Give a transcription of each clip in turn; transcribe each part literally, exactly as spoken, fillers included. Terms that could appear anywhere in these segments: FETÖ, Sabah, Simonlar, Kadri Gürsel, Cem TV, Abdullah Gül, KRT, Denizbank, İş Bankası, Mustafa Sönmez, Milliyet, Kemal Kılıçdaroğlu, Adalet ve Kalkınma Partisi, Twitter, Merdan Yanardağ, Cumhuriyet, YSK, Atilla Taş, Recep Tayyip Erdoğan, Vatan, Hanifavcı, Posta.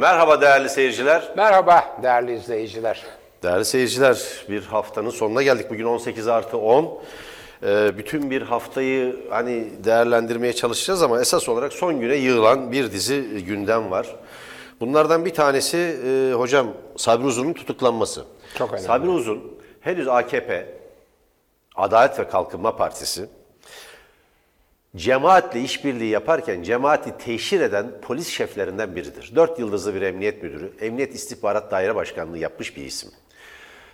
Merhaba değerli seyirciler. Merhaba değerli izleyiciler. Değerli seyirciler, bir haftanın sonuna geldik. Bugün on sekiz artı on. Ee, bütün bir haftayı hani değerlendirmeye çalışacağız ama esas olarak son güne yığılan bir dizi gündem var. Bunlardan bir tanesi e, hocam Sabri Uzun'un tutuklanması. Çok önemli. Sabri Uzun henüz A K P, Adalet ve Kalkınma Partisi cemaatle işbirliği yaparken cemaati teşhir eden polis şeflerinden biridir. Dört yıldızlı bir emniyet müdürü, Emniyet İstihbarat Daire Başkanlığı yapmış bir isim.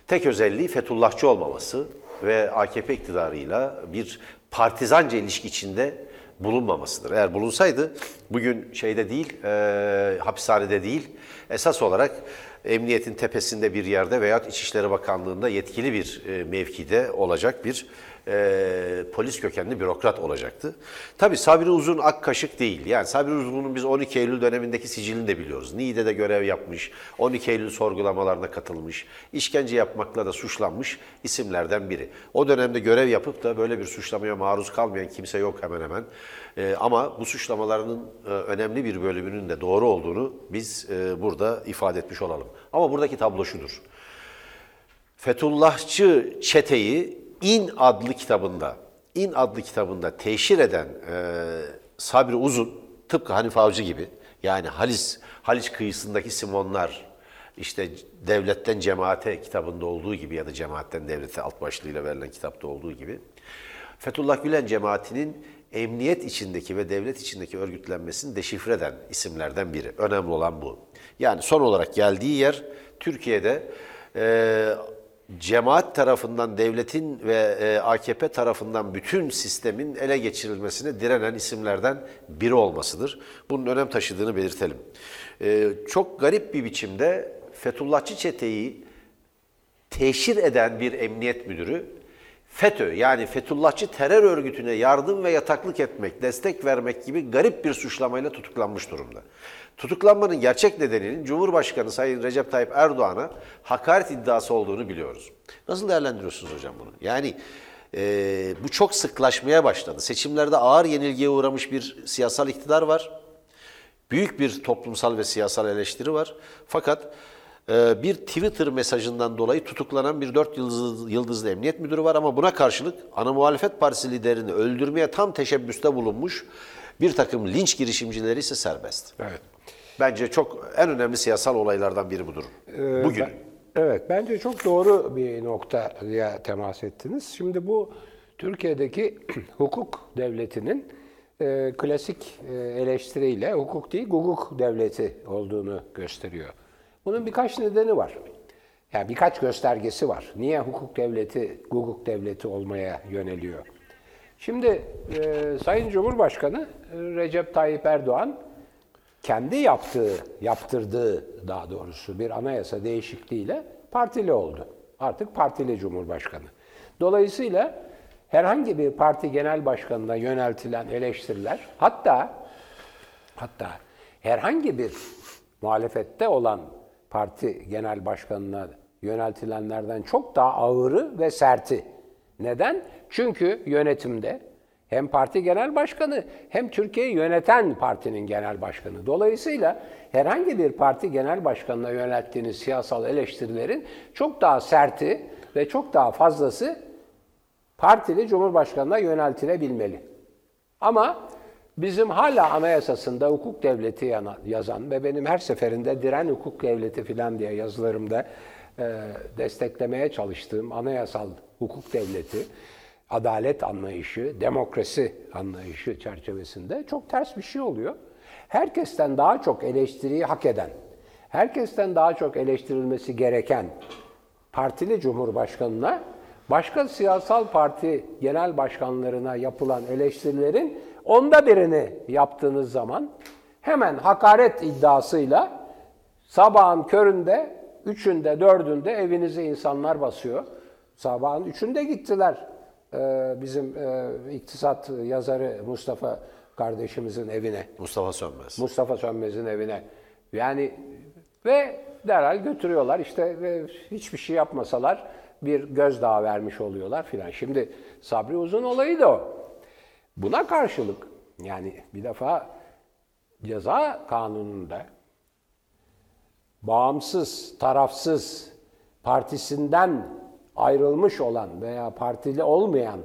Tek özelliği Fethullahçı olmaması ve A K P iktidarıyla bir partizanca ilişki içinde bulunmamasıdır. Eğer bulunsaydı bugün şeyde değil, e, hapishanede değil, esas olarak emniyetin tepesinde bir yerde veyahut İçişleri Bakanlığı'nda yetkili bir e, mevkide olacak bir e, polis kökenli bürokrat olacaktı. Tabii Sabri Uzun ak kaşık değil. Yani Sabri Uzun'un biz on iki Eylül dönemindeki sicilini de biliyoruz. Niğde'de görev yapmış, on iki Eylül sorgulamalarına katılmış, işkence yapmakla da suçlanmış isimlerden biri. O dönemde görev yapıp da böyle bir suçlamaya maruz kalmayan kimse yok hemen hemen. E, ama bu suçlamalarının e, önemli bir bölümünün de doğru olduğunu biz e, burada ifade etmiş olalım. Ama buradaki tablo şudur. Fethullahçı çeteyi İn adlı kitabında, İn adlı kitabında teşhir eden e, Sabri Uzun, tıpkı Hanifavcı gibi, yani Halis, Haliç kıyısındaki Simonlar, işte Devletten Cemaate kitabında olduğu gibi ya da Cemaatten Devlete alt başlığıyla verilen kitapta olduğu gibi, Fethullah Gülen cemaatinin emniyet içindeki ve devlet içindeki örgütlenmesini deşifre eden isimlerden biri. Önemli olan bu. Yani son olarak geldiği yer Türkiye'de e, cemaat tarafından, devletin ve e, A K P tarafından bütün sistemin ele geçirilmesine direnen isimlerden biri olmasıdır. Bunun önem taşıdığını belirtelim. E, çok garip bir biçimde Fethullahçı çeteyi teşhir eden bir emniyet müdürü, FETÖ yani Fethullahçı terör örgütüne yardım ve yataklık etmek, destek vermek gibi garip bir suçlamayla tutuklanmış durumda. Tutuklanmanın gerçek nedeninin Cumhurbaşkanı Sayın Recep Tayyip Erdoğan'a hakaret iddiası olduğunu biliyoruz. Nasıl değerlendiriyorsunuz hocam bunu? Yani e, bu çok sıklaşmaya başladı. Seçimlerde ağır yenilgiye uğramış bir siyasal iktidar var. Büyük bir toplumsal ve siyasal eleştiri var. Fakat bir Twitter mesajından dolayı tutuklanan bir dört yıldızlı, yıldızlı emniyet müdürü var ama buna karşılık ana muhalefet partisi liderini öldürmeye tam teşebbüste bulunmuş bir takım linç girişimcileri ise serbest. Evet. Bence çok en önemli siyasal olaylardan biri bu durum. Ee, Bugün. Ben, evet, bence çok doğru bir noktaya temas ettiniz. Şimdi bu Türkiye'deki hukuk devletinin e, klasik e, eleştiriyle hukuk değil, guguk devleti olduğunu gösteriyor. Bunun birkaç nedeni var. Yani birkaç göstergesi var. Niye hukuk devleti, hukuk devleti olmaya yöneliyor? Şimdi e, Sayın Cumhurbaşkanı Recep Tayyip Erdoğan kendi yaptığı, yaptırdığı daha doğrusu bir anayasa değişikliğiyle partili oldu. Artık partili Cumhurbaşkanı. Dolayısıyla herhangi bir parti genel başkanına yöneltilen eleştiriler, hatta hatta herhangi bir muhalefette olan parti genel başkanına yöneltilenlerden çok daha ağırı ve serti. Neden? Çünkü yönetimde hem parti genel başkanı hem Türkiye'yi yöneten partinin genel başkanı. Dolayısıyla herhangi bir parti genel başkanına yönelttiğiniz siyasal eleştirilerin çok daha serti ve çok daha fazlası partili Cumhurbaşkanı'na yöneltilebilmeli. Ama bizim hala anayasasında hukuk devleti yazan ve benim her seferinde diren hukuk devleti filan diye yazılarımda e, desteklemeye çalıştığım anayasal hukuk devleti, adalet anlayışı, demokrasi anlayışı çerçevesinde çok ters bir şey oluyor. Herkesten daha çok eleştiriyi hak eden, herkesten daha çok eleştirilmesi gereken partili Cumhurbaşkanı'na, başka siyasal parti genel başkanlarına yapılan eleştirilerin onda birini yaptığınız zaman hemen hakaret iddiasıyla sabahın köründe, üçünde, dördünde evinize insanlar basıyor. Sabahın üçünde gittiler bizim iktisat yazarı Mustafa kardeşimizin evine. Mustafa Sönmez. Mustafa Sönmez'in evine. Yani ve derhal götürüyorlar işte ve hiçbir şey yapmasalar bir gözdağı vermiş oluyorlar filan. Şimdi Sabri Uzun olayı da o. Buna karşılık yani bir defa ceza kanununda bağımsız, tarafsız, partisinden ayrılmış olan veya partili olmayan,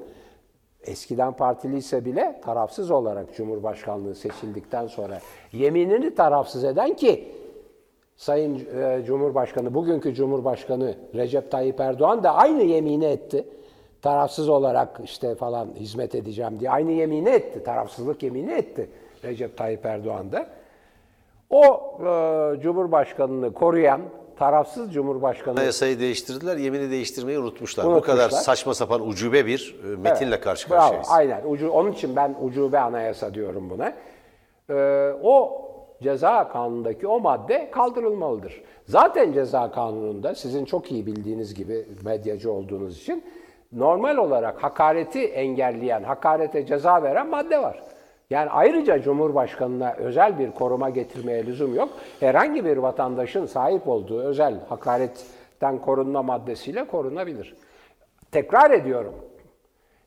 eskiden partiliyse bile tarafsız olarak Cumhurbaşkanlığı seçildikten sonra yeminini tarafsız eden, ki Sayın Cumhurbaşkanı, bugünkü Cumhurbaşkanı Recep Tayyip Erdoğan da aynı yemini etti. Tarafsız olarak işte falan hizmet edeceğim diye aynı yemini etti. Tarafsızlık yemini etti Recep Tayyip Erdoğan da. O e, Cumhurbaşkanını koruyan tarafsız Cumhurbaşkanı... Anayasayı değiştirdiler, yemini değiştirmeyi unutmuşlar. unutmuşlar. Bu kadar saçma sapan ucube bir metinle evet, karşı karşıyayız. Bravo, aynen. Ucu, onun için ben ucube anayasa diyorum buna. E, o ceza kanunundaki o madde kaldırılmalıdır. Zaten ceza kanununda sizin çok iyi bildiğiniz gibi, medyacı olduğunuz için, normal olarak hakareti engelleyen, hakarete ceza veren madde var. Yani ayrıca Cumhurbaşkanı'na özel bir koruma getirmeye lüzum yok. Herhangi bir vatandaşın sahip olduğu özel hakaretten korunma maddesiyle korunabilir. Tekrar ediyorum.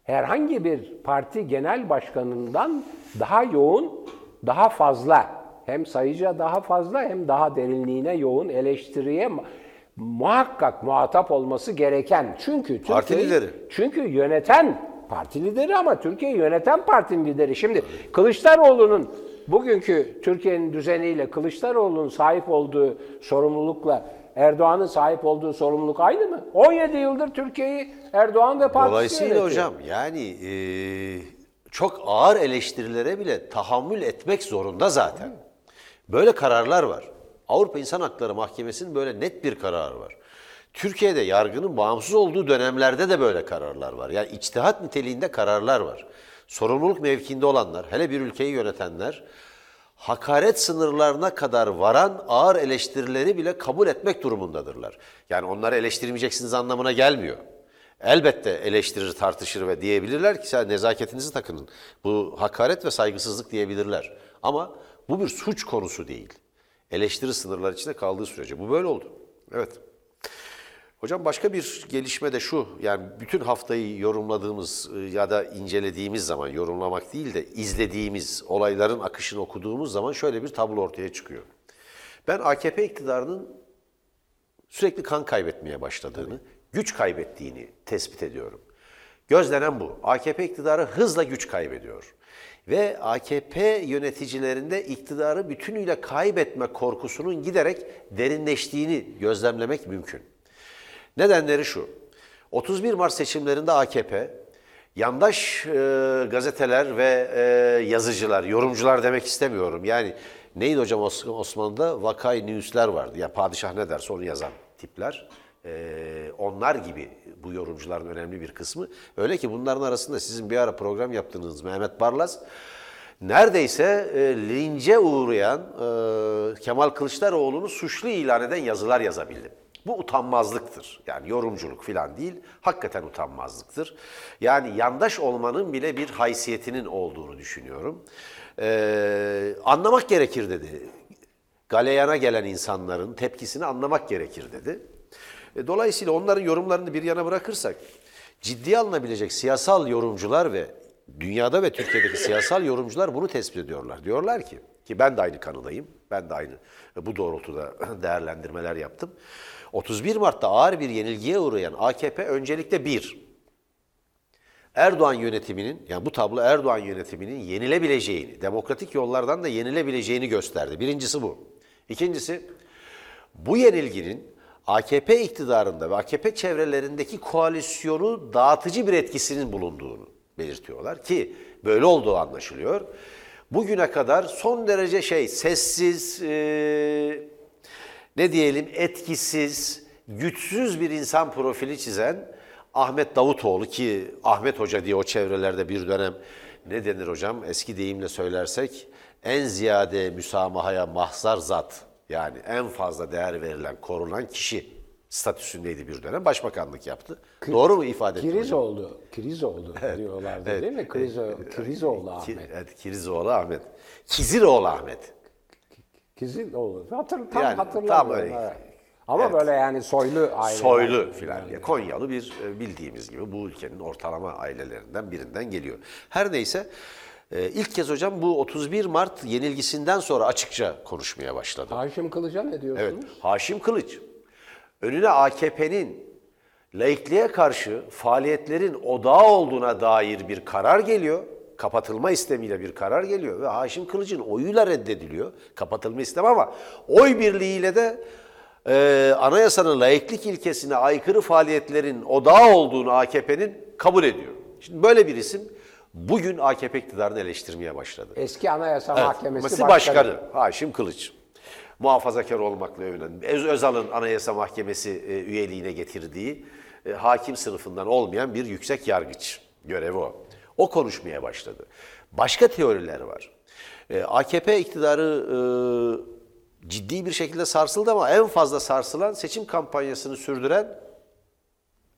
Herhangi bir parti genel başkanından daha yoğun, daha fazla, hem sayıca daha fazla hem daha derinliğine yoğun eleştiriye muhakkak muhatap olması gereken, çünkü parti lideri. Çünkü yöneten parti lideri, ama Türkiye'yi yöneten partinin lideri. Şimdi Kılıçdaroğlu'nun, bugünkü Türkiye'nin düzeniyle Kılıçdaroğlu'nun sahip olduğu sorumlulukla Erdoğan'ın sahip olduğu sorumluluk aynı mı? on yedi yıldır Türkiye'yi Erdoğan ve partisi dolayısıyla yönetiyor. Hocam yani e, çok ağır eleştirilere bile tahammül etmek zorunda zaten. Böyle kararlar var. Avrupa İnsan Hakları Mahkemesi'nin böyle net bir kararı var. Türkiye'de yargının bağımsız olduğu dönemlerde de böyle kararlar var. Yani içtihat niteliğinde kararlar var. Sorumluluk mevkiinde olanlar, hele bir ülkeyi yönetenler, hakaret sınırlarına kadar varan ağır eleştirileri bile kabul etmek durumundadırlar. Yani onları eleştirmeyeceksiniz anlamına gelmiyor. Elbette eleştirir, tartışır ve diyebilirler ki sen nezaketinizi takının. Bu hakaret ve saygısızlık diyebilirler. Ama bu bir suç konusu değil. Eleştiri sınırlar içinde kaldığı sürece. Bu böyle oldu. Evet. Hocam başka bir gelişme de şu, yani bütün haftayı yorumladığımız ya da incelediğimiz zaman, yorumlamak değil de izlediğimiz, olayların akışını okuduğumuz zaman şöyle bir tablo ortaya çıkıyor. Ben A K P iktidarının sürekli kan kaybetmeye başladığını, güç kaybettiğini tespit ediyorum. Gözlenen bu. A K P iktidarı hızla güç kaybediyor. Ve A K P yöneticilerinde iktidarı bütünüyle kaybetme korkusunun giderek derinleştiğini gözlemlemek mümkün. Nedenleri şu, otuz bir Mart seçimlerinde A K P, yandaş e, gazeteler ve e, yazıcılar, yorumcular demek istemiyorum. Yani neydi hocam Osmanlı'da? Vakay News'ler vardı. Yani padişah ne derse onu yazan tipler. E, onlar gibi bu yorumcuların önemli bir kısmı. Öyle ki bunların arasında sizin bir ara program yaptığınız Mehmet Barlas, neredeyse e, lince uğrayan e, Kemal Kılıçdaroğlu'nu suçlu ilan eden yazılar yazabildi. Bu utanmazlıktır. Yani yorumculuk falan değil, hakikaten utanmazlıktır. Yani yandaş olmanın bile bir haysiyetinin olduğunu düşünüyorum. Ee, anlamak gerekir dedi. Galeyana gelen insanların tepkisini anlamak gerekir dedi. Dolayısıyla onların yorumlarını bir yana bırakırsak, ciddiye alınabilecek siyasal yorumcular ve dünyada ve Türkiye'deki siyasal yorumcular bunu tespit ediyorlar. Diyorlar ki, ki ben de aynı kanıdayım, ben de aynı bu doğrultuda değerlendirmeler yaptım. otuz bir Mart'ta ağır bir yenilgiye uğrayan A K P öncelikle bir, Erdoğan yönetiminin, yani bu tablo Erdoğan yönetiminin yenilebileceğini, demokratik yollardan da yenilebileceğini gösterdi. Birincisi bu. İkincisi, bu yenilginin A K P iktidarında ve A K P çevrelerindeki koalisyonu dağıtıcı bir etkisinin bulunduğunu belirtiyorlar ki böyle olduğu anlaşılıyor. Bugüne kadar son derece şey, sessiz, ee, ne diyelim etkisiz, güçsüz bir insan profili çizen Ahmet Davutoğlu, ki Ahmet Hoca diye o çevrelerde bir dönem, ne denir hocam eski deyimle söylersek, en ziyade müsamahaya mahzar zat, yani en fazla değer verilen, korunan kişi statüsündeydi bir dönem. Başbakanlık yaptı. K- Doğru mu ifade ettim? Kriz oldu. Kriz oldu diyorlardı evet, değil mi? Kriz, Krizoğlu Ahmet. Evet, Krizoğlu Ahmet. Kiziroğlu Ahmet. Kiziroğlu. Hatır, tam yani, hatırlamıyorum. Tam öyle. Ama evet. Böyle yani soylu aile. Soylu filan. Yani. Konyalı bir bildiğimiz gibi bu ülkenin ortalama ailelerinden birinden geliyor. Her neyse Ee, ilk kez hocam bu otuz bir Mart yenilgisinden sonra açıkça konuşmaya başladı. Haşim Kılıç'a ne diyorsunuz? Evet, Haşim Kılıç, önüne A K P'nin laikliğe karşı faaliyetlerin odağı olduğuna dair bir karar geliyor. Kapatılma istemiyle bir karar geliyor ve Haşim Kılıç'ın oyuyla reddediliyor. Kapatılma istemi ama oy birliğiyle de e, anayasanın laiklik ilkesine aykırı faaliyetlerin odağı olduğunu A K P'nin kabul ediyor. Şimdi böyle bir isim bugün A K P iktidarını eleştirmeye başladı. Eski Anayasa evet, Mahkemesi Başkanı. Başkanı Haşim Kılıç. Muhafazakar olmakla övünen, Öz Özal'ın Anayasa Mahkemesi e, üyeliğine getirdiği e, hakim sınıfından olmayan bir yüksek yargıç. Görevi o. O konuşmaya başladı. Başka teoriler var. E, A K P iktidarı e, ciddi bir şekilde sarsıldı ama en fazla sarsılan seçim kampanyasını sürdüren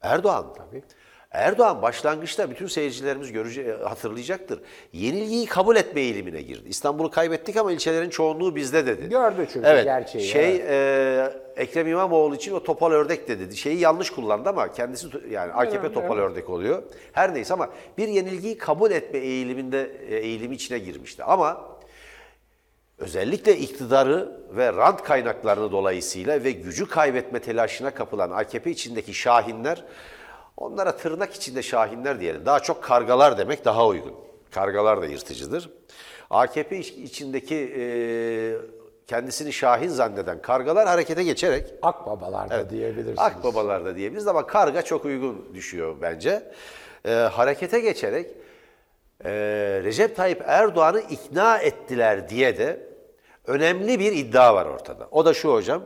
Erdoğan. Tabii. Erdoğan başlangıçta bütün seyircilerimiz görece- hatırlayacaktır. Yenilgiyi kabul etme eğilimine girdi. İstanbul'u kaybettik ama ilçelerin çoğunluğu bizde dedi. Gördü çünkü evet, gerçeği. Şey, e, Ekrem İmamoğlu için o topal ördek de dedi. Şeyi yanlış kullandı ama kendisi yani A K P evet, topal evet. ördek oluyor. Her neyse ama bir yenilgiyi kabul etme eğiliminde eğilimi içine girmişti. Ama özellikle iktidarı ve rant kaynaklarını dolayısıyla ve gücü kaybetme telaşına kapılan A K P içindeki şahinler, onlara tırnak içinde şahinler diyelim. Daha çok kargalar demek daha uygun. Kargalar da yırtıcıdır. A K P içindeki e, kendisini şahin zanneden kargalar harekete geçerek... Akbabalar da evet, diyebilirsiniz. Akbabalar da diyebiliriz ama karga çok uygun düşüyor bence. E, harekete geçerek e, Recep Tayyip Erdoğan'ı ikna ettiler diye de önemli bir iddia var ortada. O da şu hocam.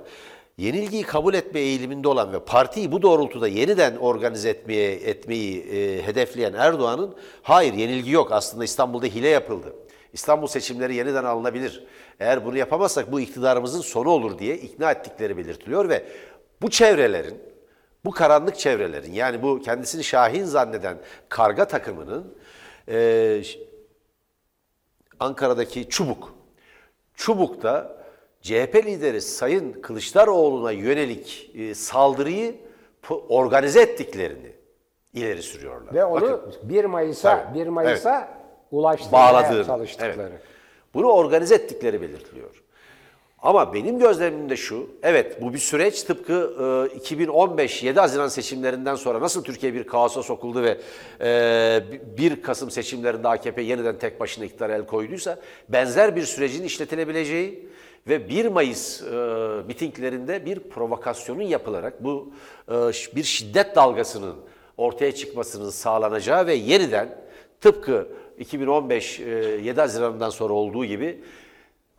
Yenilgiyi kabul etme eğiliminde olan ve partiyi bu doğrultuda yeniden organize etmeye, etmeyi e, hedefleyen Erdoğan'ın hayır yenilgi yok aslında İstanbul'da hile yapıldı. İstanbul seçimleri yeniden alınabilir. Eğer bunu yapamazsak bu iktidarımızın sonu olur diye ikna ettikleri belirtiliyor ve bu çevrelerin, bu karanlık çevrelerin yani bu kendisini şahin zanneden karga takımının e, Ankara'daki Çubuk, Çubuk'ta C H P lideri Sayın Kılıçdaroğlu'na yönelik saldırıyı organize ettiklerini ileri sürüyorlar. Ve onu bakın, bir Mayıs'a, bir Mayıs'a evet, ulaştırmaya çalıştıkları. Evet. Bunu organize ettikleri belirtiliyor. Ama benim gözlemimde şu, evet bu bir süreç tıpkı iki bin on beş yedi Haziran seçimlerinden sonra nasıl Türkiye bir kaosa sokuldu ve bir Kasım seçimlerinde A K P yeniden tek başına iktidara el koyduysa benzer bir sürecin işletilebileceği ve bir Mayıs e, mitinglerinde bir provokasyonun yapılarak bu e, bir şiddet dalgasının ortaya çıkmasının sağlanacağı ve yeniden tıpkı iki bin on beş e, yedi Haziran'dan sonra olduğu gibi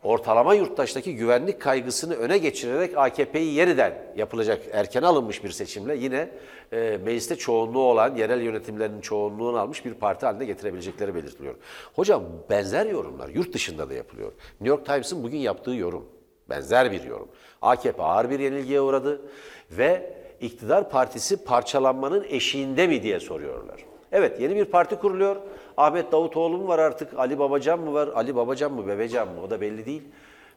ortalama yurttaştaki güvenlik kaygısını öne geçirerek A K P'yi yeniden yapılacak erken alınmış bir seçimle yine e, mecliste çoğunluğu olan yerel yönetimlerin çoğunluğunu almış bir parti haline getirebilecekleri belirtiliyor. Hocam benzer yorumlar yurt dışında da yapılıyor. New York Times'ın bugün yaptığı yorum benzer bir yorum. A K P ağır bir yenilgiye uğradı ve iktidar partisi parçalanmanın eşiğinde mi diye soruyorlar. Evet yeni bir parti kuruluyor. Ahmet Davutoğlu mu var artık? Ali Babacan mı var? Ali Babacan mı? Bebecan mı? O da belli değil.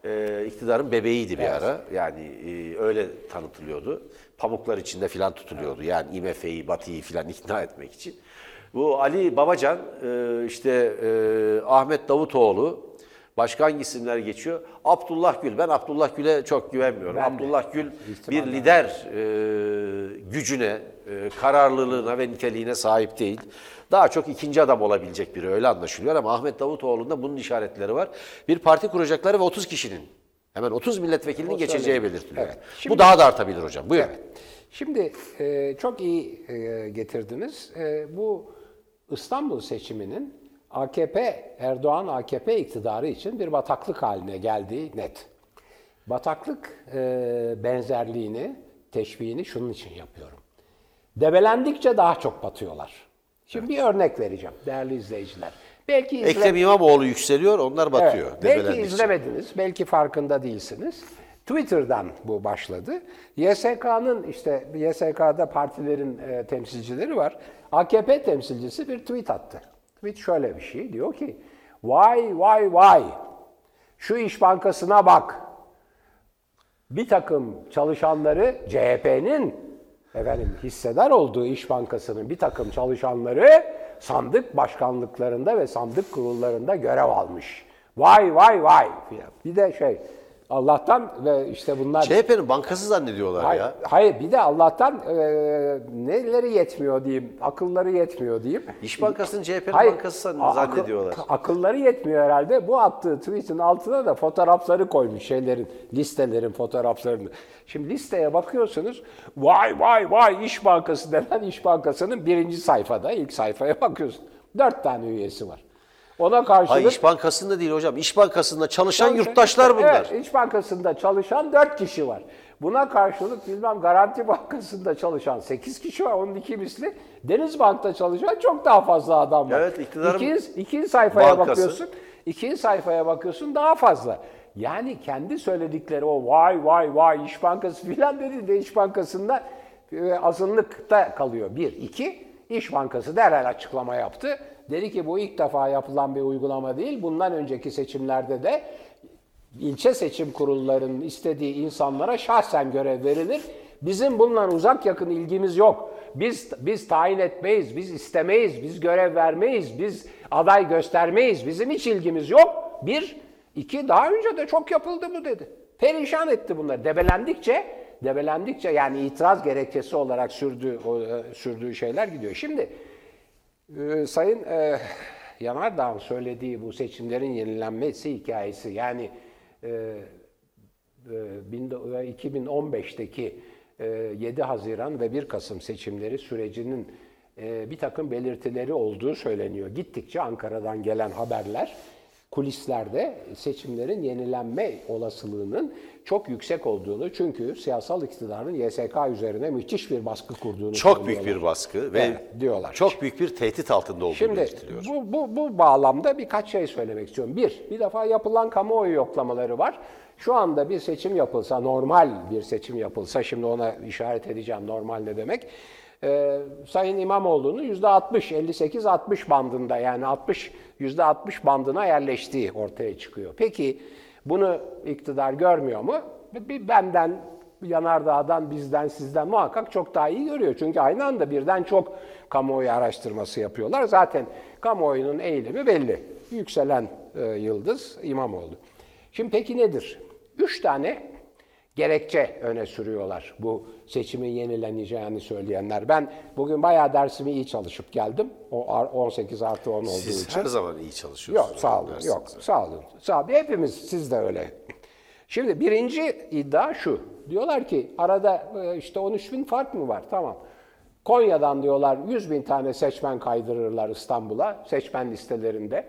Ee, iktidarın bebeğiydi bir evet, ara. Yani e, öyle tanıtılıyordu. Pamuklar içinde filan tutuluyordu. Evet. Yani I M F'yi, Batı'yı filan ikna etmek için. Bu Ali Babacan, e, işte e, Ahmet Davutoğlu, başka hangi isimler geçiyor? Abdullah Gül. Ben Abdullah Gül'e çok güvenmiyorum. Ben Abdullah de. Gül İhtimalle. bir lider e, gücüne, e, kararlılığına ve niteliğine sahip değil. Daha çok ikinci adam olabilecek biri öyle anlaşılıyor ama Ahmet Davutoğlu'nda bunun işaretleri var. Bir parti kuracakları ve otuz kişinin, hemen otuz milletvekilinin geçeceği belirtiliyor. Evet. Şimdi, bu daha da artabilir hocam. Buyurun. Evet. Şimdi e, çok iyi e, getirdiniz. E, bu İstanbul seçiminin A K P, Erdoğan A K P iktidarı için bir bataklık haline geldiği net. Bataklık e, benzerliğini, teşbihini şunun için yapıyorum. Debelendikçe daha çok batıyorlar. Şimdi evet, bir örnek vereceğim değerli izleyiciler. Belki izle... Ekrem İmamoğlu yükseliyor, onlar batıyor. Evet, belki izlemediniz, belki farkında değilsiniz. Twitter'dan bu başladı. Y S K'nın işte Y S K'da partilerin e, temsilcileri var. A K P temsilcisi bir tweet attı. Tweet şöyle bir şey diyor ki, vay vay vay, şu İş Bankası'na bak. Bir takım çalışanları C H P'nin efendim hissedar olduğu İş Bankası'nın bir takım çalışanları sandık başkanlıklarında ve sandık kurullarında görev almış. Vay vay vay filan. Bir de şey, Allah'tan ve işte bunlar... C H P'nin bankası zannediyorlar hayır, ya. Hayır, bir de Allah'tan e, neleri yetmiyor diyeyim, akılları yetmiyor diyeyim. İş Bankası'nın C H P'nin hayır, bankası zannediyorlar. Akıl, akılları yetmiyor herhalde. Bu attığı tweet'in altına da fotoğrafları koymuş şeylerin, listelerin fotoğraflarını. Şimdi listeye bakıyorsunuz, vay vay vay İş Bankası denen İş Bankası'nın birinci sayfada, ilk sayfaya bakıyorsun. Dört tane üyesi var. Ona karşılık... Hayır, İş Bankası'nda değil hocam. İş Bankası'nda çalışan yani, yurttaşlar bunlar. Evet, İş Bankası'nda çalışan dört kişi var. Buna karşılık bilmem Garanti Bankası'nda çalışan sekiz kişi var, onun iki misli. Denizbank'ta çalışan çok daha fazla adam var. Evet, iktidarın İkiz, ikinci sayfaya bankası. bakıyorsun, ikinci sayfaya bakıyorsun daha fazla. Yani kendi söyledikleri o vay vay vay İş Bankası filan dedi de İş Bankası'nda e, azınlıkta kalıyor. Bir, iki, İş Bankası derhal açıklama yaptı. Dedi ki bu ilk defa yapılan bir uygulama değil. Bundan önceki seçimlerde de ilçe seçim kurullarının istediği insanlara şahsen görev verilir. Bizim bununla uzak yakın ilgimiz yok. Biz biz tayin etmeyiz, biz istemeyiz, biz görev vermeyiz, biz aday göstermeyiz. Bizim hiç ilgimiz yok. Bir, iki daha önce de çok yapıldı bu dedi. Perişan etti bunları. Debelendikçe, debelendikçe yani itiraz gerekçesi olarak sürdüğü, sürdüğü şeyler gidiyor. Şimdi... Sayın e, Yanardağ'ın söylediği bu seçimlerin yenilenmesi hikayesi yani e, e, iki bin on beşteki e, yedi Haziran ve bir Kasım seçimleri sürecinin e, bir takım belirtileri olduğu söyleniyor. Gittikçe Ankara'dan gelen haberler kulislerde seçimlerin yenilenme olasılığının çok yüksek olduğunu, çünkü siyasal iktidarın Y S K üzerine müthiş bir baskı kurduğunu çok büyük bir baskı ve evet, diyorlar. Çok büyük bir tehdit altında olduğunu Şimdi, belirtiliyor. Şimdi bu, bu, bu bağlamda birkaç şey söylemek istiyorum. Bir, bir defa yapılan kamuoyu yoklamaları var. Şu anda bir seçim yapılsa, normal bir seçim yapılsa, şimdi ona işaret edeceğim normal ne demek, Ee, Sayın İmamoğlu'nun yüzde altmış, elli sekiz altmış bandında yani altmış yüzde altmış bandına yerleştiği ortaya çıkıyor. Peki bunu iktidar görmüyor mu? Bir benden, Yanardağ'dan, bizden, sizden muhakkak çok daha iyi görüyor. Çünkü aynı anda birden çok kamuoyu araştırması yapıyorlar. Zaten kamuoyunun eğilimi belli. Yükselen e, yıldız İmamoğlu. Şimdi peki nedir? Üç tane gerekçe öne sürüyorlar bu seçimin yenileneceğini söyleyenler. Ben bugün bayağı dersimi iyi çalışıp geldim. O on sekiz artı on olduğu Siz için. Siz her zaman iyi çalışıyorsunuz. Yok sağ olun. Yok sağ olun. Sağ olun. Hepimiz siz de öyle. Şimdi birinci iddia şu. Diyorlar ki arada işte on üç bin fark mı var? Tamam. Konya'dan diyorlar yüz bin tane seçmen kaydırırlar İstanbul'a seçmen listelerinde.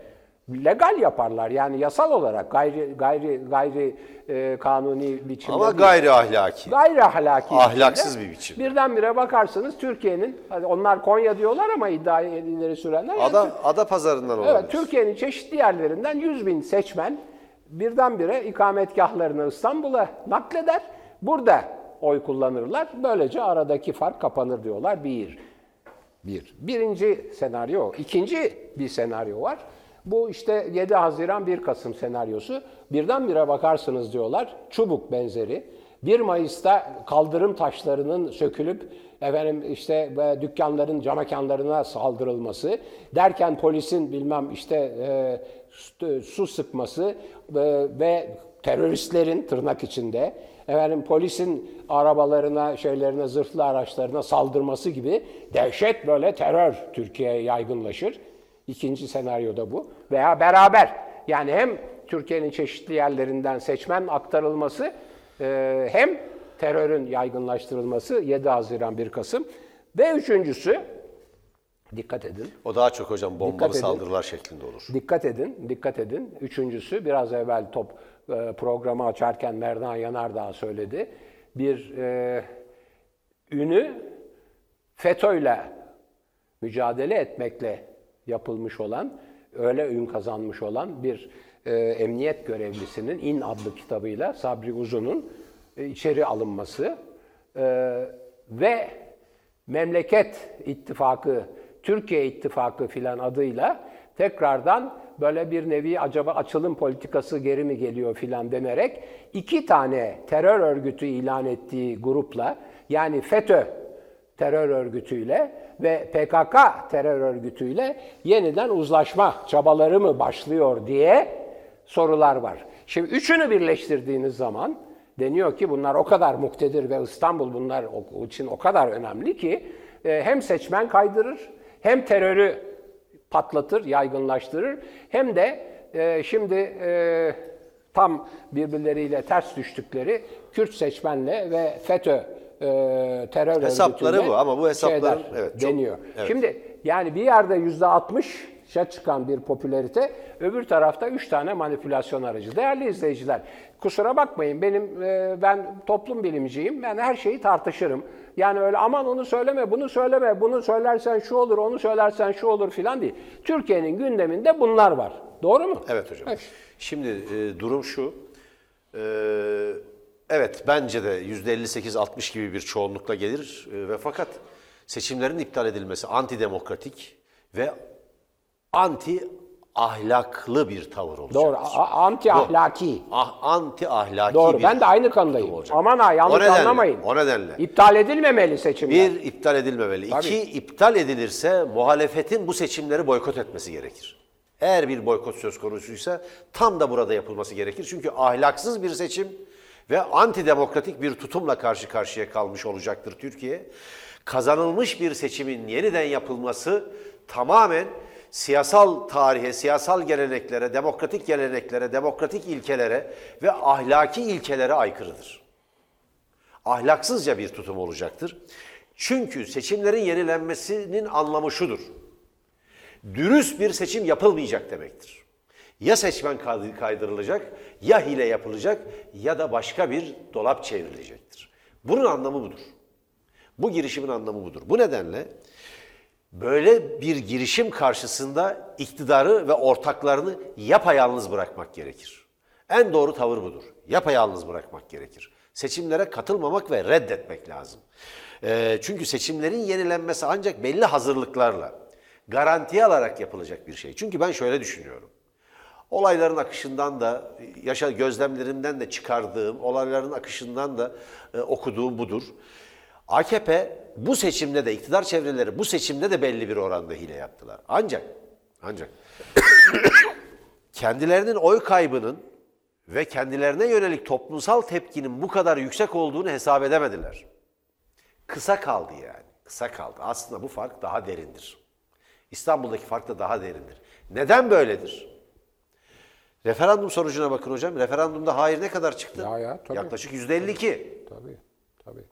Legal yaparlar yani yasal olarak gayri gayri gayri e, kanuni biçimde. Ama gayri değil. ahlaki. Gayri ahlaki. Ahlaksız içinde. bir biçim. Birdenbire bakarsınız Türkiye'nin, onlar Konya diyorlar ama iddia ileri sürenler. Ada, yani, ada pazarından olabilir. Evet, Türkiye'nin çeşitli yerlerinden yüz bin seçmen birdenbire ikametgahlarını İstanbul'a nakleder. Burada oy kullanırlar. Böylece aradaki fark kapanır diyorlar. Bir. Bir. Birinci senaryo. İkinci bir senaryo var. Bu işte yedi Haziran bir Kasım senaryosu. Birdenbire bakarsınız diyorlar, çubuk benzeri. bir Mayıs'ta kaldırım taşlarının sökülüp efendim işte dükkanların camekanlarına saldırılması, derken polisin bilmem işte e, su sıkması e, ve teröristlerin tırnak içinde efendim polisin arabalarına, şeylerine, zırhlı araçlarına saldırması gibi dehşet böyle terör Türkiye'ye yaygınlaşır. İkinci senaryoda bu. Veya beraber yani hem Türkiye'nin çeşitli yerlerinden seçmen aktarılması hem terörün yaygınlaştırılması yedi Haziran bir Kasım ve üçüncüsü dikkat edin. O daha çok hocam bombalı saldırılar şeklinde olur. Dikkat edin, dikkat edin. Üçüncüsü biraz evvel top programı açarken Merdan Yanardağ söyledi. Bir e, ünü FETÖ'yle mücadele etmekle yapılmış olan, öyle ün kazanmış olan bir e, emniyet görevlisinin İn adlı kitabıyla Sabri Uzun'un e, içeri alınması e, ve Memleket İttifakı, Türkiye İttifakı filan adıyla tekrardan böyle bir nevi acaba açılım politikası geri mi geliyor filan denerek iki tane terör örgütü ilan ettiği grupla yani FETÖ terör örgütüyle ve P K K terör örgütüyle yeniden uzlaşma çabaları mı başlıyor diye sorular var. Şimdi üçünü birleştirdiğiniz zaman deniyor ki bunlar o kadar muktedir ve İstanbul bunlar için o kadar önemli ki hem seçmen kaydırır, hem terörü patlatır, yaygınlaştırır, hem de şimdi tam birbirleriyle ters düştükleri Kürt seçmenle ve FETÖ terör hesapları bu, ama bu hesaplar evet, deniyor. Çok, evet. Şimdi yani bir yerde yüzde altmışa çıkan bir popülerite, öbür tarafta üç tane manipülasyon aracı. Değerli izleyiciler, kusura bakmayın, benim ben toplum bilimciyim, ben her şeyi tartışırım. Yani öyle aman onu söyleme, bunu söyleme, bunu söylersen şu olur, onu söylersen şu olur filan değil. Türkiye'nin gündeminde bunlar var. Doğru mu? Evet hocam. Evet. Şimdi e, durum şu. E, evet bence de yüzde elli sekiz altmış gibi bir çoğunlukla gelir. E, ve fakat seçimlerin iptal edilmesi antidemokratik ve anti ahlaklı bir tavır olacak. Doğru. Anti ahlaki. Ah, anti ahlaki. Doğru. Ben de aynı kanıdayım. Aman ha, yanlış o nedenle, anlamayın. O nedenle. İptal edilmemeli seçimler. Bir, iptal edilmemeli. Tabii. İki, iptal edilirse muhalefetin bu seçimleri boykot etmesi gerekir. Eğer bir boykot söz konusuysa tam da burada yapılması gerekir. Çünkü ahlaksız bir seçim ve antidemokratik bir tutumla karşı karşıya kalmış olacaktır Türkiye. Kazanılmış bir seçimin yeniden yapılması tamamen siyasal tarihe, siyasal geleneklere, demokratik geleneklere, demokratik ilkelere ve ahlaki ilkelere aykırıdır. Ahlaksızca bir tutum olacaktır. Çünkü seçimlerin yenilenmesinin anlamı şudur. Dürüst bir seçim yapılmayacak demektir. Ya seçmen kaydırılacak, ya hile yapılacak, ya da başka bir dolap çevrilecektir. Bunun anlamı budur. Bu girişimin anlamı budur. Bu nedenle böyle bir girişim karşısında iktidarı ve ortaklarını yapayalnız bırakmak gerekir. En doğru tavır budur. Yapayalnız bırakmak gerekir. Seçimlere katılmamak ve reddetmek lazım. E, çünkü seçimlerin yenilenmesi ancak belli hazırlıklarla, garantiye alarak yapılacak bir şey. Çünkü ben şöyle düşünüyorum. Olayların akışından da, yaşa gözlemlerimden de çıkardığım, olayların akışından da e, okuduğum budur. A K P bu seçimde de, iktidar çevreleri bu seçimde de belli bir oranda hile yaptılar. Ancak, ancak kendilerinin oy kaybının ve kendilerine yönelik toplumsal tepkinin bu kadar yüksek olduğunu hesap edemediler. Kısa kaldı yani, kısa kaldı. Aslında bu fark daha derindir. İstanbul'daki fark da daha derindir. Neden böyledir? Referandum sonucuna bakın hocam. Referandumda hayır ne kadar çıktı? Ya ya, tabii. Yaklaşık yüzde elli iki. Tabii, tabii.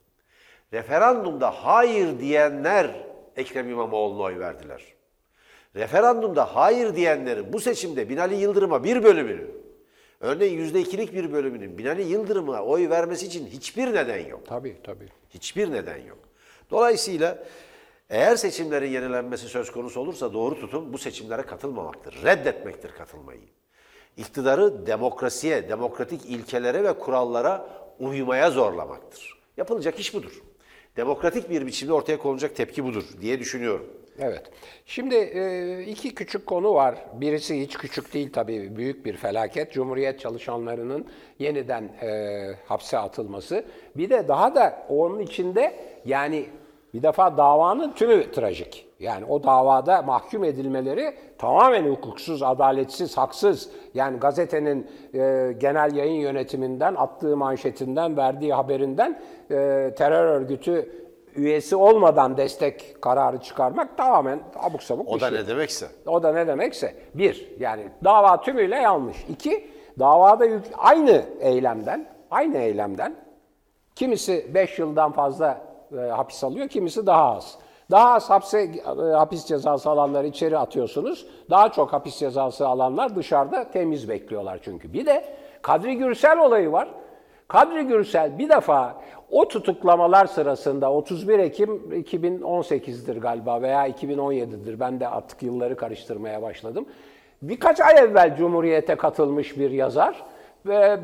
Referandumda hayır diyenler Ekrem İmamoğlu'na oy verdiler. Referandumda hayır diyenlerin bu seçimde Binali Yıldırım'a bir bölümünü, örneğin yüzde ikilik bir bölümünün Binali Yıldırım'a oy vermesi için hiçbir neden yok. Tabii, tabii. Hiçbir neden yok. Dolayısıyla eğer seçimlerin yenilenmesi söz konusu olursa doğru tutum bu seçimlere katılmamaktır. Reddetmektir katılmayı. İktidarı demokrasiye, demokratik ilkelere ve kurallara uymaya zorlamaktır. Yapılacak iş budur. Demokratik bir biçimde ortaya konulacak tepki budur diye düşünüyorum. Evet. Şimdi iki küçük konu var. Birisi hiç küçük değil tabii, büyük bir felaket. Cumhuriyet çalışanlarının yeniden hapse atılması. Bir de daha da onun içinde yani... Bir defa davanın tümü trajik. Yani o davada mahkum edilmeleri tamamen hukuksuz, adaletsiz, haksız. Yani gazetenin e, genel yayın yönetiminden, attığı manşetinden, verdiği haberinden e, terör örgütü üyesi olmadan destek kararı çıkarmak tamamen abuk sabuk o bir şey. O da ne demekse. O da ne demekse. Bir, yani dava tümüyle yanlış. İki, davada yük, aynı eylemden, aynı eylemden kimisi beş yıldan fazla hapis alıyor, kimisi daha az. Daha az hapse, hapis cezası alanları içeri atıyorsunuz. Daha çok hapis cezası alanlar dışarıda temiz bekliyorlar çünkü. Bir de Kadri Gürsel olayı var. Kadri Gürsel bir defa o tutuklamalar sırasında otuz bir Ekim iki bin on sekiz'dir galiba veya iki bin on yedi'dir. Ben de artık yılları karıştırmaya başladım. Birkaç ay evvel Cumhuriyet'e katılmış bir yazar.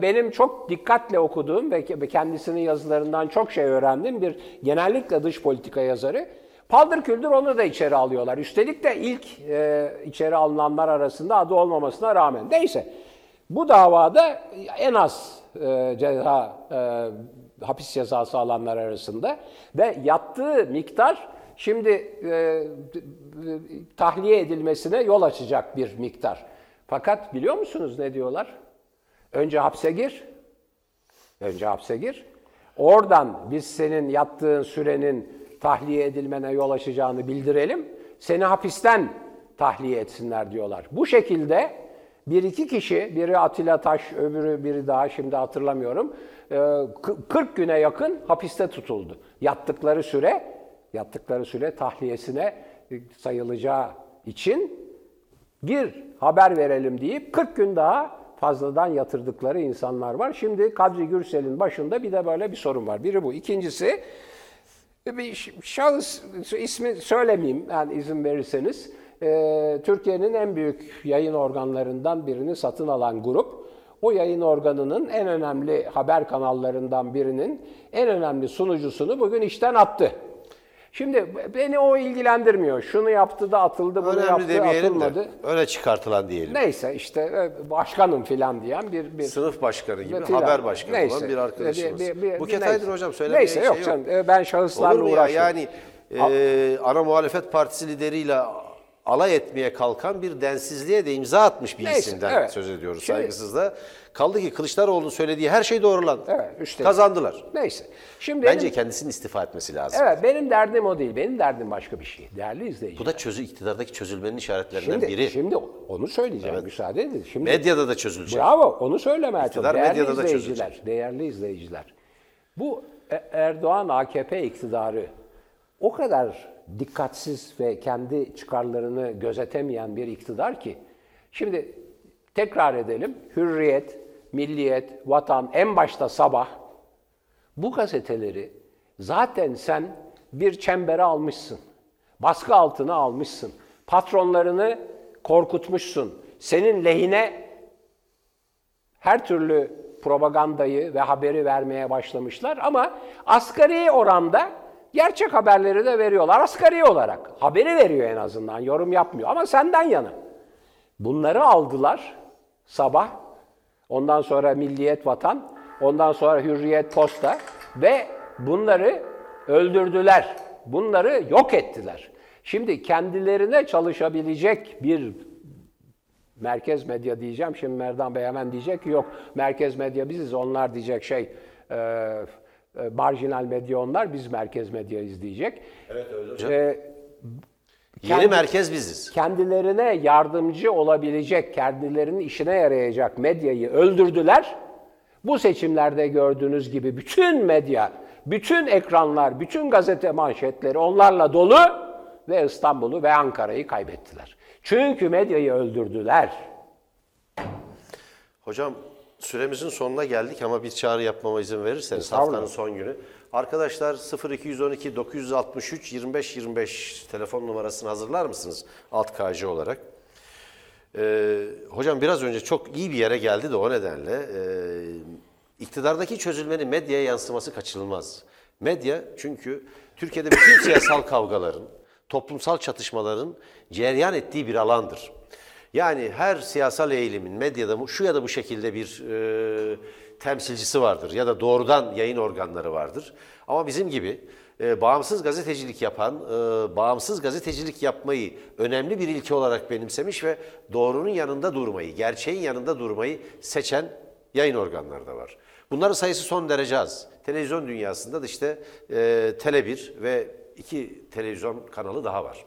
Benim çok dikkatle okuduğum ve kendisinin yazılarından çok şey öğrendiğim bir genellikle dış politika yazarı. Paldır küldür onu da içeri alıyorlar. Üstelik de ilk e, içeri alınanlar arasında adı olmamasına rağmen. Neyse bu davada en az e, ceza, e, hapis cezası alanlar arasında ve yattığı miktar şimdi e, tahliye edilmesine yol açacak bir miktar. Fakat biliyor musunuz ne diyorlar? Önce hapse gir, önce hapse gir. Oradan biz senin yattığın sürenin tahliye edilmene yol açacağını bildirelim, seni hapisten tahliye etsinler diyorlar. Bu şekilde bir iki kişi, biri Atilla Taş, öbürü biri daha şimdi hatırlamıyorum, kırk güne yakın hapiste tutuldu. Yattıkları süre, yattıkları süre tahliyesine sayılacağı için gir haber verelim deyip kırk gün daha fazladan yatırdıkları insanlar var. Şimdi Kadri Gürsel'in başında bir de böyle bir sorun var. Biri bu. İkincisi, bir şahıs ismi söylemeyeyim yani izin verirseniz. Ee, Türkiye'nin en büyük yayın organlarından birini satın alan grup, o yayın organının en önemli haber kanallarından birinin en önemli sunucusunu bugün işten attı. Şimdi beni o ilgilendirmiyor. Şunu yaptı da atıldı, bunu önemli yaptı atılmadı. De, öyle çıkartılan diyelim. Neyse işte başkanım filan diyen bir... bir sınıf başkanı gibi filan, haber başkanı neyse, olan bir arkadaşımız. Bir, bir, bir, Buket Aydın hocam söylemeye neyse, şey yok. Canım, ben şahıslarla uğraşıyorum. Ya, yani e, ana muhalefet partisi lideriyle alay etmeye kalkan bir densizliğe de imza atmış bir neyse, isimden evet. söz ediyoruz saygısızla. Kaldı ki Kılıçdaroğlu'nun söylediği her şey doğrulandı. Evet, kazandılar. Neyse. Şimdi bence benim, kendisinin istifa etmesi lazım. Evet, benim derdim o değil. Benim derdim başka bir şey. Değerli izleyiciler. Bu da çözü iktidardaki çözülmenin işaretlerinden şimdi, biri. Şimdi onu söyleyeceğim. Evet. Müsaade edin. Şimdi, medyada da çözülecek. Bravo. Onu söylemeye çalışıyorum. Değerli medyada izleyiciler. Da çözülecek. Değerli izleyiciler. Bu Erdoğan A K P iktidarı o kadar dikkatsiz ve kendi çıkarlarını gözetemeyen bir iktidar ki. Şimdi tekrar edelim. Hürriyet, Milliyet, Vatan, en başta Sabah. Bu gazeteleri zaten sen bir çembere almışsın. Baskı altına almışsın. Patronlarını korkutmuşsun. Senin lehine her türlü propagandayı ve haberi vermeye başlamışlar. Ama asgari oranda gerçek haberleri de veriyorlar asgari olarak. Haberi veriyor en azından, yorum yapmıyor ama senden yana. Bunları aldılar Sabah, ondan sonra Milliyet, Vatan, ondan sonra Hürriyet, Posta ve bunları öldürdüler. Bunları yok ettiler. Şimdi kendilerine çalışabilecek bir merkez medya diyeceğim. Şimdi Merdan Bey hemen diyecek ki yok merkez medya biziz, onlar diyecek şey... E, marjinal medya onlar, biz merkez medyayız diyecek. Evet öyle hocam. Ee, kendi, yeni merkez biziz. Kendilerine yardımcı olabilecek, kendilerinin işine yarayacak medyayı öldürdüler. Bu seçimlerde gördüğünüz gibi bütün medya, bütün ekranlar, bütün gazete manşetleri onlarla dolu ve İstanbul'u ve Ankara'yı kaybettiler. Çünkü medyayı öldürdüler. Hocam... Süremizin sonuna geldik ama bir çağrı yapmama izin verirseniz haftanın son günü. Arkadaşlar sıfır iki yüz on iki dokuz altmış üç yirmi beş yirmi beş telefon numarasını hazırlar mısınız? Alt K C olarak. Ee, hocam biraz önce çok iyi bir yere geldi de o nedenle. Ee, iktidardaki çözülmenin medyaya yansıması kaçınılmaz. Medya çünkü Türkiye'de bütün siyasal kavgaların, toplumsal çatışmaların cereyan ettiği bir alandır. Yani her siyasal eğilimin medyada şu ya da bu şekilde bir e, temsilcisi vardır ya da doğrudan yayın organları vardır. Ama bizim gibi e, bağımsız gazetecilik yapan, e, bağımsız gazetecilik yapmayı önemli bir ilke olarak benimsemiş ve doğrunun yanında durmayı, gerçeğin yanında durmayı seçen yayın organları da var. Bunların sayısı son derece az. Televizyon dünyasında da işte e, Tele bir ve iki televizyon kanalı daha var.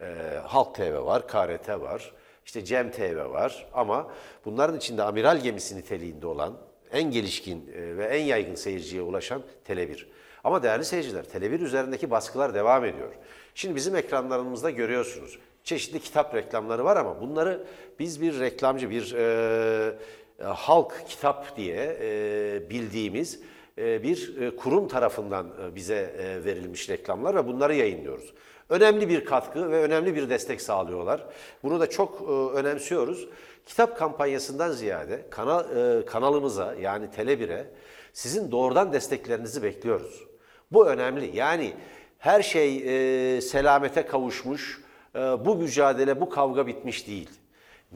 E, Halk T V var, K R T var. İşte Cem T V var ama bunların içinde amiral gemisi niteliğinde olan, en gelişkin ve en yaygın seyirciye ulaşan Tele bir. Ama değerli seyirciler, Tele bir üzerindeki baskılar devam ediyor. Şimdi bizim ekranlarımızda görüyorsunuz. Çeşitli kitap reklamları var ama bunları biz bir reklamcı, bir e, Halk Kitap diye e, bildiğimiz e, bir kurum tarafından bize verilmiş reklamlar ve bunları yayınlıyoruz. Önemli bir katkı ve önemli bir destek sağlıyorlar. Bunu da çok e, önemsiyoruz. Kitap kampanyasından ziyade kanal, e, kanalımıza yani Tele bir'e sizin doğrudan desteklerinizi bekliyoruz. Bu önemli. Yani her şey e, selamete kavuşmuş, e, bu mücadele, bu kavga bitmiş değil.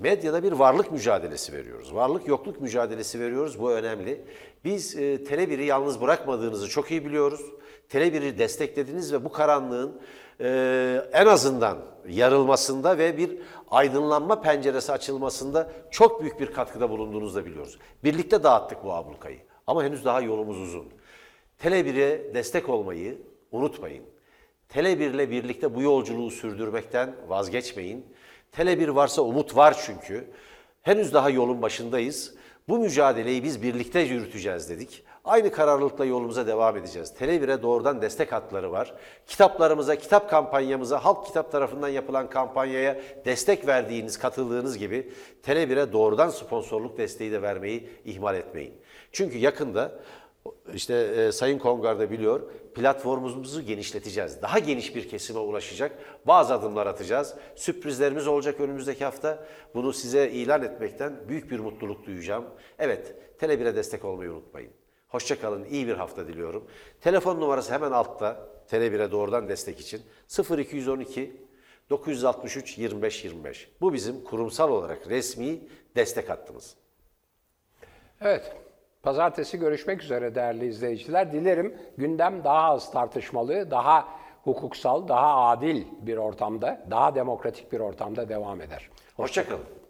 medyada bir varlık mücadelesi veriyoruz. Varlık yokluk mücadelesi veriyoruz. Bu önemli. Biz e, Tele bir'i yalnız bırakmadığınızı çok iyi biliyoruz. Tele bir'i desteklediniz ve bu karanlığın e, en azından yarılmasında ve bir aydınlanma penceresi açılmasında çok büyük bir katkıda bulunduğunuzu da biliyoruz. Birlikte dağıttık bu ablukayı. Ama henüz daha yolumuz uzun. Tele bir'e destek olmayı unutmayın. Tele bir'le birlikte bu yolculuğu sürdürmekten vazgeçmeyin. Tele bir varsa umut var çünkü. Henüz daha yolun başındayız. Bu mücadeleyi biz birlikte yürüteceğiz dedik. Aynı kararlılıkla yolumuza devam edeceğiz. Tele bir'e doğrudan destek hatları var. Kitaplarımıza, kitap kampanyamıza, Halk Kitap tarafından yapılan kampanyaya destek verdiğiniz, katıldığınız gibi Tele bir'e doğrudan sponsorluk desteği de vermeyi ihmal etmeyin. Çünkü yakında işte e, Sayın Kongar da biliyor, platformumuzu genişleteceğiz. Daha geniş bir kesime ulaşacak, bazı adımlar atacağız. Sürprizlerimiz olacak önümüzdeki hafta. Bunu size ilan etmekten büyük bir mutluluk duyacağım. Evet, Tele bir'e destek olmayı unutmayın. Hoşça kalın, iyi bir hafta diliyorum. Telefon numarası hemen altta, Tele bir'e doğrudan destek için sıfır iki on iki dokuz altmış üç yirmi beş yirmi beş. Bu bizim kurumsal olarak resmi destek hattımız. Evet, pazartesi görüşmek üzere değerli izleyiciler. Dilerim gündem daha az tartışmalı, daha hukuksal, daha adil bir ortamda, daha demokratik bir ortamda devam eder. Hoşça kalın.